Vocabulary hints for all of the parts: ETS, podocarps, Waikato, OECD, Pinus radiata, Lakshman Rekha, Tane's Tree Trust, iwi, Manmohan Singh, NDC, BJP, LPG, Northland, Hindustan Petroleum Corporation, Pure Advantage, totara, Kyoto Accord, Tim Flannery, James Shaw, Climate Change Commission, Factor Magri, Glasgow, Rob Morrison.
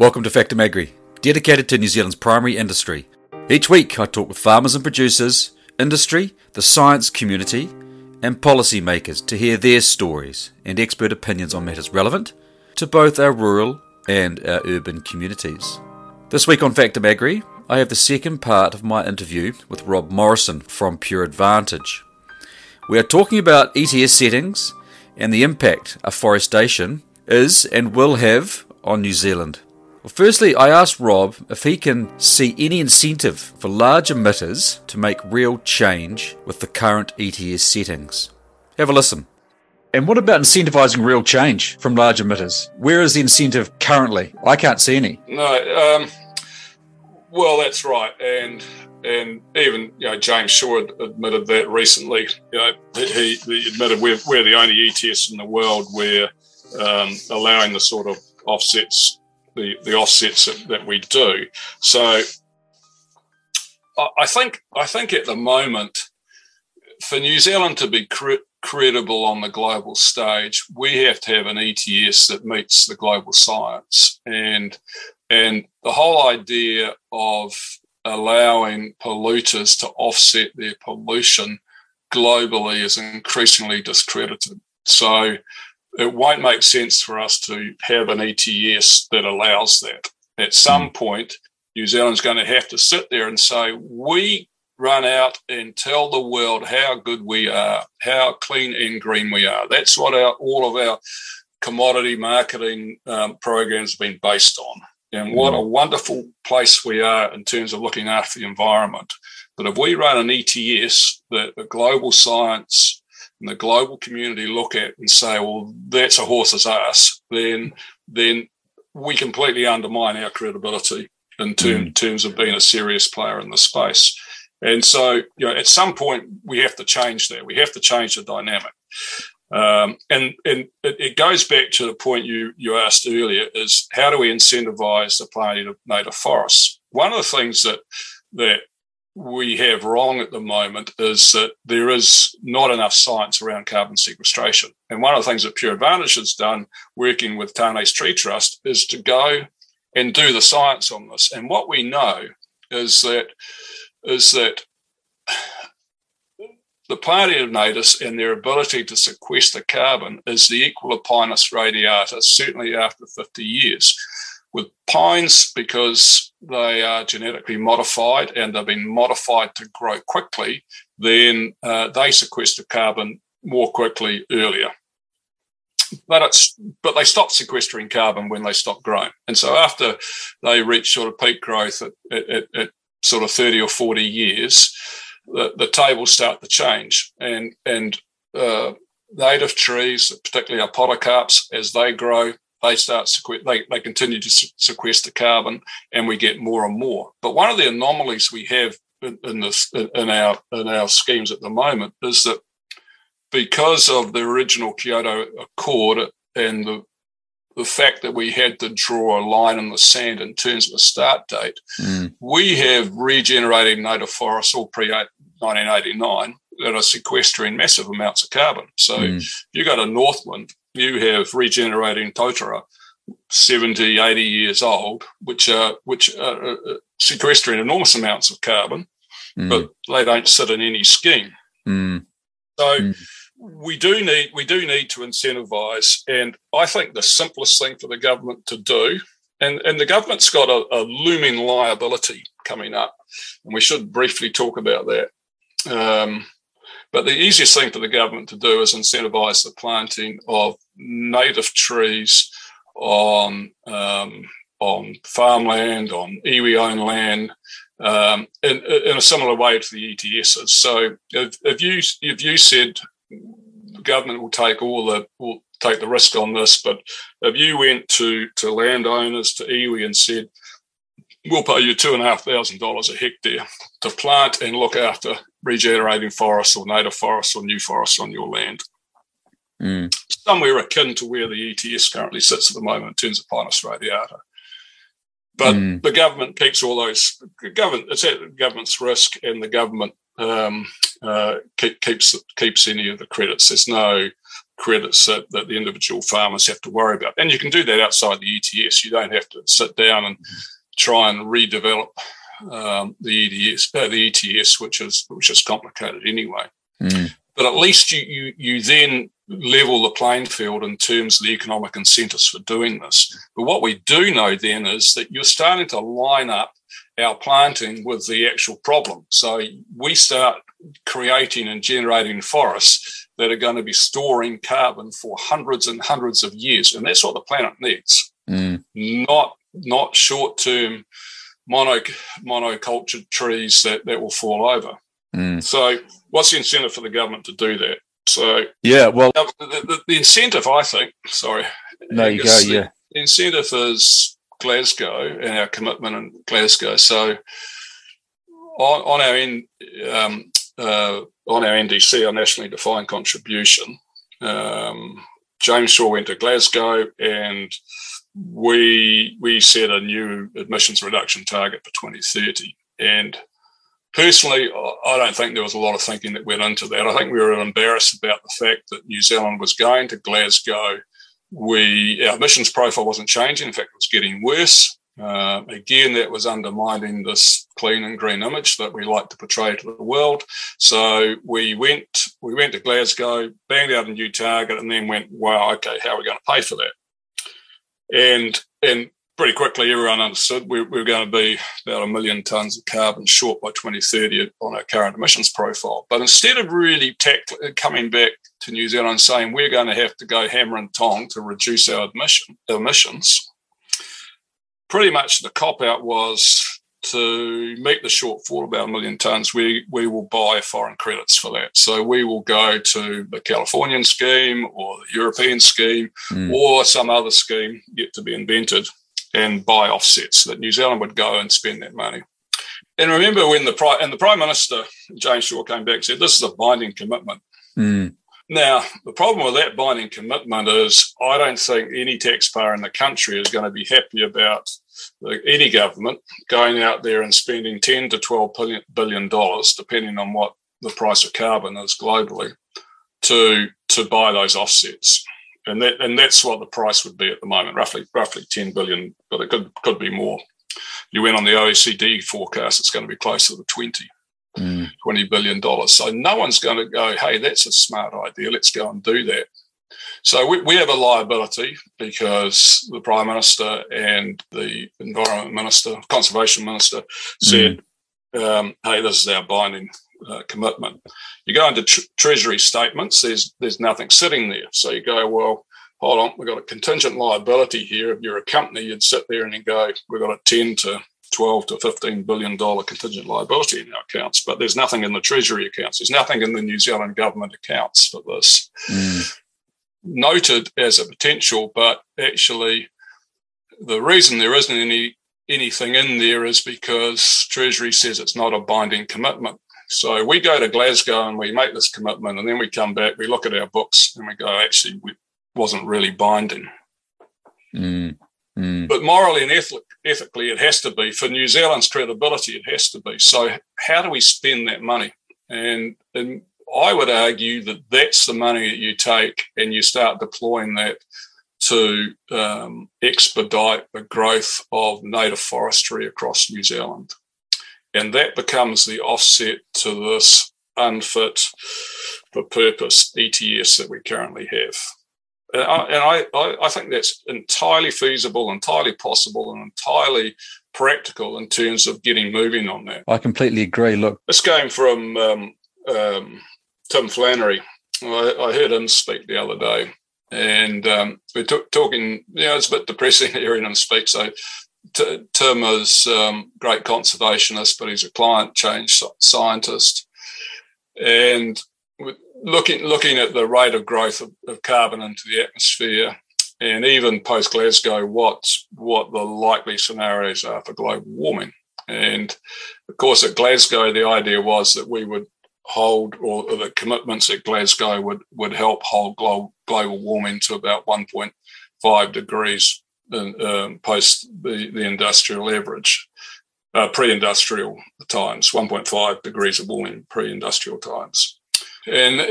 Welcome to Factor Magri, dedicated to New Zealand's primary industry. Each week I talk with farmers and producers, industry, the science community and policy makers to hear their stories and expert opinions on matters relevant to both our rural and our urban communities. This week on Factor Magri, I have the second part of my interview with Rob Morrison from Pure Advantage. We are talking about ETS settings and the impact afforestation is and will have on New Zealand. Well, firstly, I asked Rob if he can see any incentive for large emitters to make real change with the current ETS settings. Have a listen. And what about incentivising real change from large emitters? Where is the incentive currently? I can't see any. No, well, that's right. And even, you know, James Shaw admitted that recently. You know, he admitted we're the only ETS in the world where allowing the sort of offsets, the offsets that we do. So I think at the moment, for New Zealand to be credible on the global stage, we have to have an ETS that meets the global science. And the whole idea of allowing polluters to offset their pollution globally is increasingly discredited. So it won't make sense for us to have an ETS that allows that. At some point, New Zealand's going to have to sit there and say, we run out and tell the world how good we are, how clean and green we are. That's what all of our commodity marketing programs have been based on. And what a wonderful place we are in terms of looking after the environment. But if we run an ETS that the global science and the global community look at and say, well, that's a horse's ass, then we completely undermine our credibility in terms of being a serious player in the space. And so, you know, at some point, we have to change that. We have to change the dynamic. And it goes back to the point you asked earlier, is how do we incentivize the planting of native forests? One of the things that we have wrong at the moment is that there is not enough science around carbon sequestration. And one of the things that Pure Advantage has done working with Tane's Tree Trust is to go and do the science on this. And what we know is that the planting of natives and their ability to sequester carbon is the equal of Pinus radiata, certainly after 50 years. With pines, because they are genetically modified and they've been modified to grow quickly, then they sequester carbon more quickly earlier. But they stop sequestering carbon when they stop growing. And so after they reach sort of peak growth at sort of 30 or 40 years, the tables start to change. And native trees, particularly our podocarps, as they grow, they continue to sequester carbon, and we get more and more. But one of the anomalies we have in our schemes at the moment is that because of the original Kyoto Accord and the fact that we had to draw a line in the sand in terms of a start date, we have regenerated native forests all pre-1989 that are sequestering massive amounts of carbon. So you go to Northland, you have regenerating totara, 70, 80 years old, which are sequestering enormous amounts of carbon, but they don't sit in any scheme. We do need to incentivise, and I think the simplest thing for the government to do, and the government's got a looming liability coming up, and we should briefly talk about that. But the easiest thing for the government to do is incentivise the planting of native trees on farmland, on iwi-owned land, in a similar way to the ETSs. So if you said the government will take the risk on this, but if you went to landowners, to iwi, and said, we'll pay you $2,500 a hectare to plant and look after regenerating forests or native forests or new forests on your land. Somewhere akin to where the ETS currently sits at the moment in terms of Pinus radiata. But the government keeps all those. It's at the government's risk, and the government keeps any of the credits. There's no credits that the individual farmers have to worry about. And you can do that outside the ETS. You don't have to sit down and try and redevelop the ETS, which is complicated anyway. Mm. But at least you then level the playing field in terms of the economic incentives for doing this. But what we do know then is that you're starting to line up our planting with the actual problem. So we start creating and generating forests that are going to be storing carbon for hundreds and hundreds of years. And that's what the planet needs, not short-term monocultured trees that will fall over. Mm. So what's the incentive for the government to do that? So yeah, well, the incentive, I think, sorry. No, you go, yeah. The incentive is Glasgow and our commitment in Glasgow. So on our NDC, our nationally defined contribution, James Shaw went to Glasgow and we set a new emissions reduction target for 2030. And personally, I don't think there was a lot of thinking that went into that. I think we were embarrassed about the fact that New Zealand was going to Glasgow. Our emissions profile wasn't changing. In fact, it was getting worse. Again, that was undermining this clean and green image that we like to portray to the world. So we went to Glasgow, banged out a new target, and then went, wow, okay, how are we going to pay for that? And pretty quickly, everyone understood we were going to be about 1 million tonnes of carbon short by 2030 on our current emissions profile. But instead of really coming back to New Zealand and saying we're going to have to go hammer and tong to reduce our emissions, pretty much the cop-out was to meet the shortfall, about 1 million tonnes, we will buy foreign credits for that. So we will go to the Californian scheme or the European scheme or some other scheme yet to be invented, and buy offsets that New Zealand would go and spend that money. And remember when the Prime Minister, James Shaw, came back and said, this is a binding commitment. Mm. Now, the problem with that binding commitment is I don't think any taxpayer in the country is going to be happy about any government going out there and spending $10 to $12 billion, depending on what the price of carbon is globally, to buy those offsets. And that's what the price would be at the moment, roughly 10 billion, but it could be more. You went on the OECD forecast, it's going to be closer to $20 billion. So no one's going to go, hey, that's a smart idea, let's go and do that. So we have a liability because the Prime Minister and the Environment Minister, Conservation Minister, said, hey, this is our binding commitment. You go into Treasury statements, there's nothing sitting there. So you go, well, hold on, we've got a contingent liability here. If you're a company, you'd sit there and go, we've got a 10 to 12 to $15 billion contingent liability in our accounts, but there's nothing in the Treasury accounts. There's nothing in the New Zealand government accounts for this. Mm. Noted as a potential, but actually the reason there isn't anything in there is because Treasury says it's not a binding commitment. So we go to Glasgow and we make this commitment, and then we come back, we look at our books, and we go, actually, it wasn't really binding. Mm, mm. But morally and ethically, it has to be. For New Zealand's credibility, it has to be. So how do we spend that money? And I would argue that that's the money that you take and you start deploying that to expedite the growth of native forestry across New Zealand. And that becomes the offset to this unfit for purpose ETS that we currently have. And I think that's entirely feasible, entirely possible, and entirely practical in terms of getting moving on that. I completely agree. Look, this came from Tim Flannery. I heard him speak the other day. And we're talking, you know, it's a bit depressing hearing him speak, so... Tim is a great conservationist, but he's a climate change scientist. And looking at the rate of growth of carbon into the atmosphere, and even post-Glasgow, what the likely scenarios are for global warming. And, of course, at Glasgow, the idea was that we would hold, or the commitments at Glasgow would help hold global warming to about 1.5 degrees post the industrial average, pre-industrial times, 1.5 degrees of warming pre-industrial times. And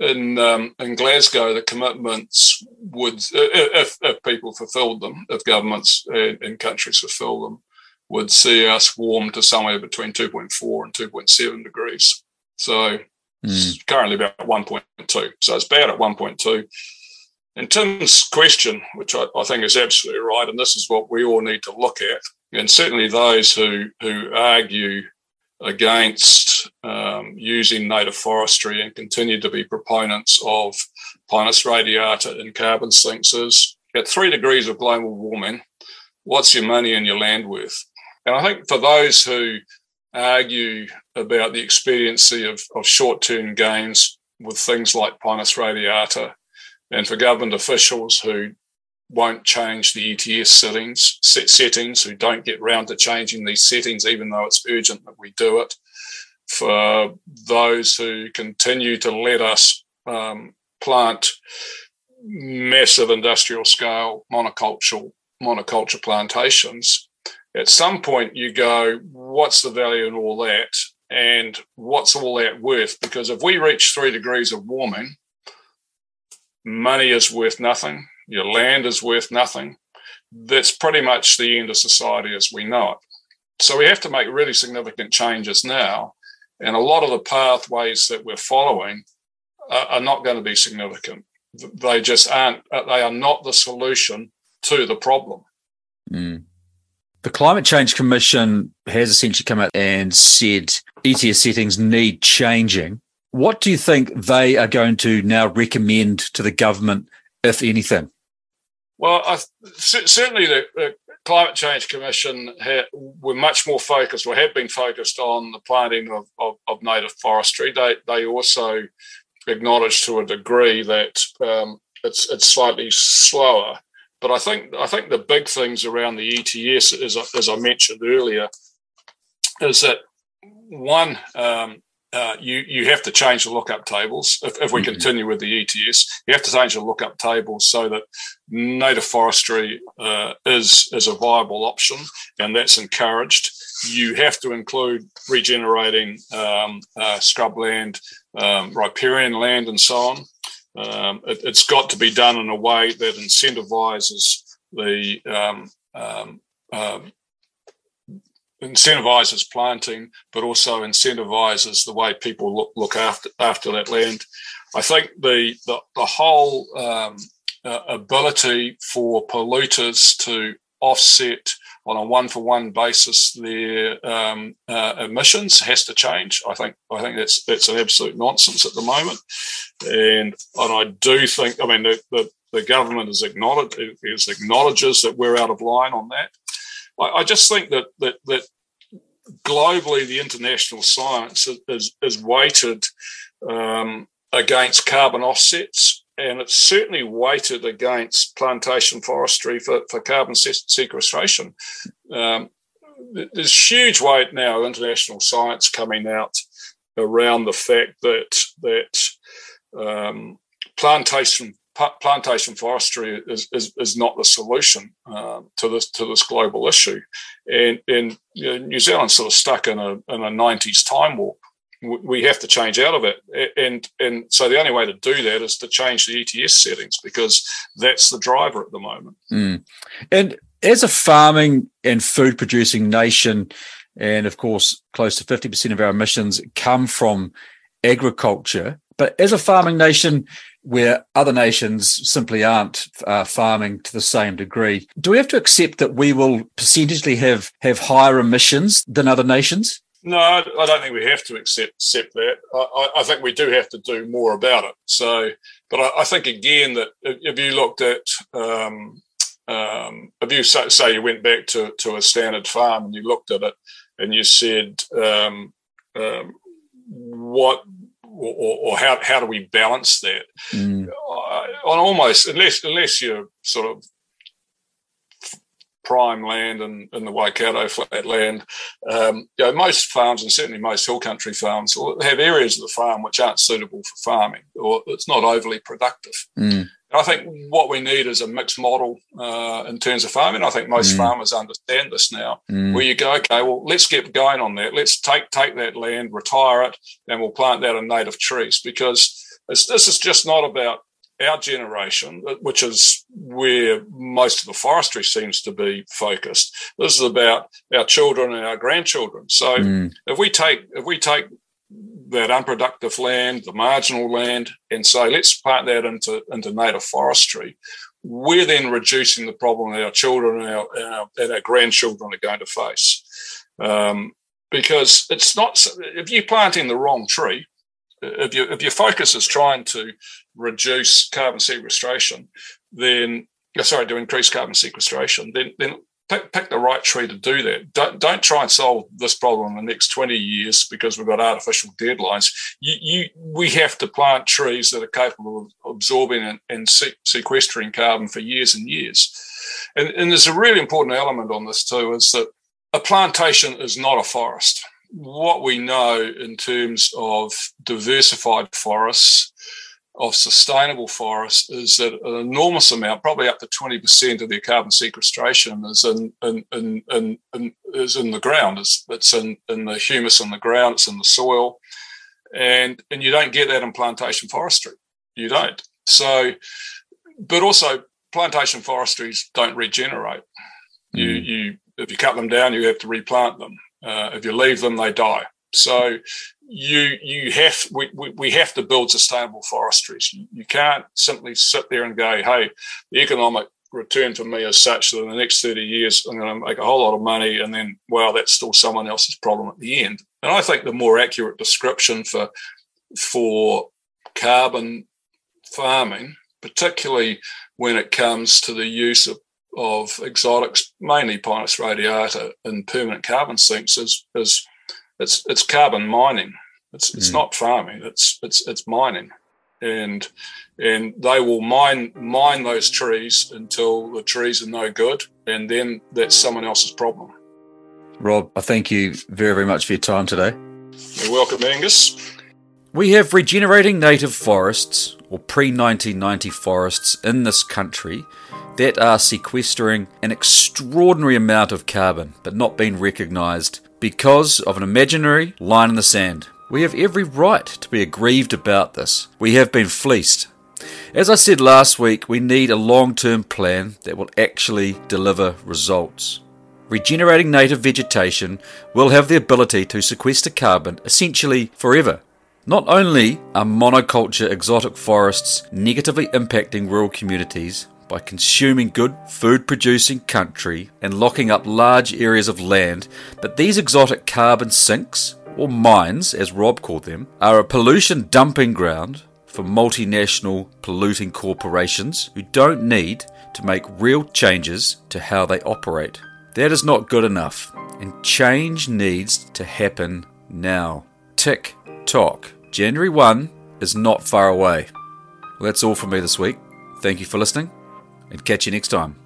in Glasgow, the commitments would, if people fulfilled them, if governments and countries fulfill them, would see us warm to somewhere between 2.4 and 2.7 degrees. So it's currently about 1.2. So it's bad at 1.2. And Tim's question, which I think is absolutely right, and this is what we all need to look at, and certainly those who argue against using native forestry and continue to be proponents of Pinus radiata and carbon sinks, is at 3 degrees of global warming, what's your money and your land worth? And I think for those who argue about the expediency of short-term gains with things like Pinus radiata, and for government officials who won't change the ETS settings, who don't get round to changing these settings, even though it's urgent that we do it, for those who continue to let us plant massive industrial-scale monoculture plantations, at some point you go, what's the value in all that, and what's all that worth? Because if we reach 3 degrees of warming, money is worth nothing. Your land is worth nothing. That's pretty much the end of society as we know it. So we have to make really significant changes now. And a lot of the pathways that we're following are not going to be significant. They just aren't. They are not the solution to the problem. Mm. The Climate Change Commission has essentially come out and said ETS settings need changing. What do you think they are going to now recommend to the government, if anything? Well, certainly the Climate Change Commission were much more focused, or have been focused, on the planting of native forestry. They also acknowledge to a degree that it's slightly slower. But I think the big things around the ETS, as I mentioned earlier, is that one, you have to change the lookup tables. If we continue with the ETS, you have to change the lookup tables so that native forestry is a viable option, and that's encouraged. You have to include regenerating scrubland, riparian land, and so on. It's got to be done in a way that incentivizes planting, but also incentivizes the way people look after that land. I think the whole ability for polluters to offset on a one-for-one basis their emissions has to change. I think that's an absolute nonsense at the moment, and I do think, I mean, the government acknowledges that we're out of line on that. I just think that globally the international science is weighted against carbon offsets, and it's certainly weighted against plantation forestry for carbon sequestration. There's huge weight now of international science coming out around the fact that plantation forestry is not the solution to this global issue, and you know, New Zealand's sort of stuck in a 90s time warp. We have to change out of it, and so the only way to do that is to change the ETS settings, because that's the driver at the moment. Mm. And as a farming and food producing nation, and of course close to 50% of our emissions come from agriculture. But as a farming nation, where other nations simply aren't farming to the same degree, do we have to accept that we will percentagely have higher emissions than other nations? No, I don't think we have to accept that. I think we do have to do more about it. So, but I think again that if you looked at, if you say you went back to a standard farm and you looked at it and you said, what? Or how do we balance that? Mm. On almost, unless you're sort of prime land in the Waikato flatland, you know, most farms, and certainly most hill country farms, have areas of the farm which aren't suitable for farming, or it's not overly productive. Mm. I think what we need is a mixed model in terms of farming. I think most farmers understand this now, where you go, okay, well, let's get going on that. Let's take that land, retire it, and we'll plant that in native trees, because This is just not about our generation, which is where most of the forestry seems to be focused. This is about our children and our grandchildren. So if we take that unproductive land, the marginal land, and say, let's part that into native forestry, we're then reducing the problem that our children and our grandchildren are going to face. Because it's not, if you're planting the wrong tree, if your focus is trying to reduce carbon sequestration, to increase carbon sequestration, then pick the right tree to do that. Don't try and solve this problem in the next 20 years because we've got artificial deadlines. We have to plant trees that are capable of absorbing and sequestering carbon for years and years. And there's a really important element on this too, is that a plantation is not a forest. What we know in terms of diversified forests, of sustainable forests, is that an enormous amount, probably up to 20% of their carbon sequestration is in the ground. It's in the humus in the ground, it's in the soil. And you don't get that in plantation forestry. You don't. So, but also plantation forestries don't regenerate. If you cut them down, you have to replant them. If you leave them, they die. So we have to build sustainable forestries. You can't simply sit there and go, hey, the economic return to me is such that in the next 30 years I'm going to make a whole lot of money, and then, wow, that's still someone else's problem at the end. And I think the more accurate description for carbon farming, particularly when it comes to the use of exotics, mainly Pinus radiata, and permanent carbon sinks, is carbon mining. It's not farming. It's mining, and they will mine those trees until the trees are no good, and then that's someone else's problem. Rob, I thank you very, very much for your time today. You're welcome, Angus. We have regenerating native forests, or pre-1990 forests, in this country that are sequestering an extraordinary amount of carbon, but not being recognised because of an imaginary line in the sand. We have every right to be aggrieved about this. We have been fleeced. As I said last week, we need a long-term plan that will actually deliver results. Regenerating native vegetation will have the ability to sequester carbon essentially forever. Not only are monoculture exotic forests negatively impacting rural communities by consuming good food-producing country and locking up large areas of land, but these exotic carbon sinks, or mines as Rob called them, are a pollution dumping ground for multinational polluting corporations who don't need to make real changes to how they operate. That is not good enough, and change needs to happen now. Tick tock. January 1 is not far away. Well, that's all from me this week. Thank you for listening, and catch you next time.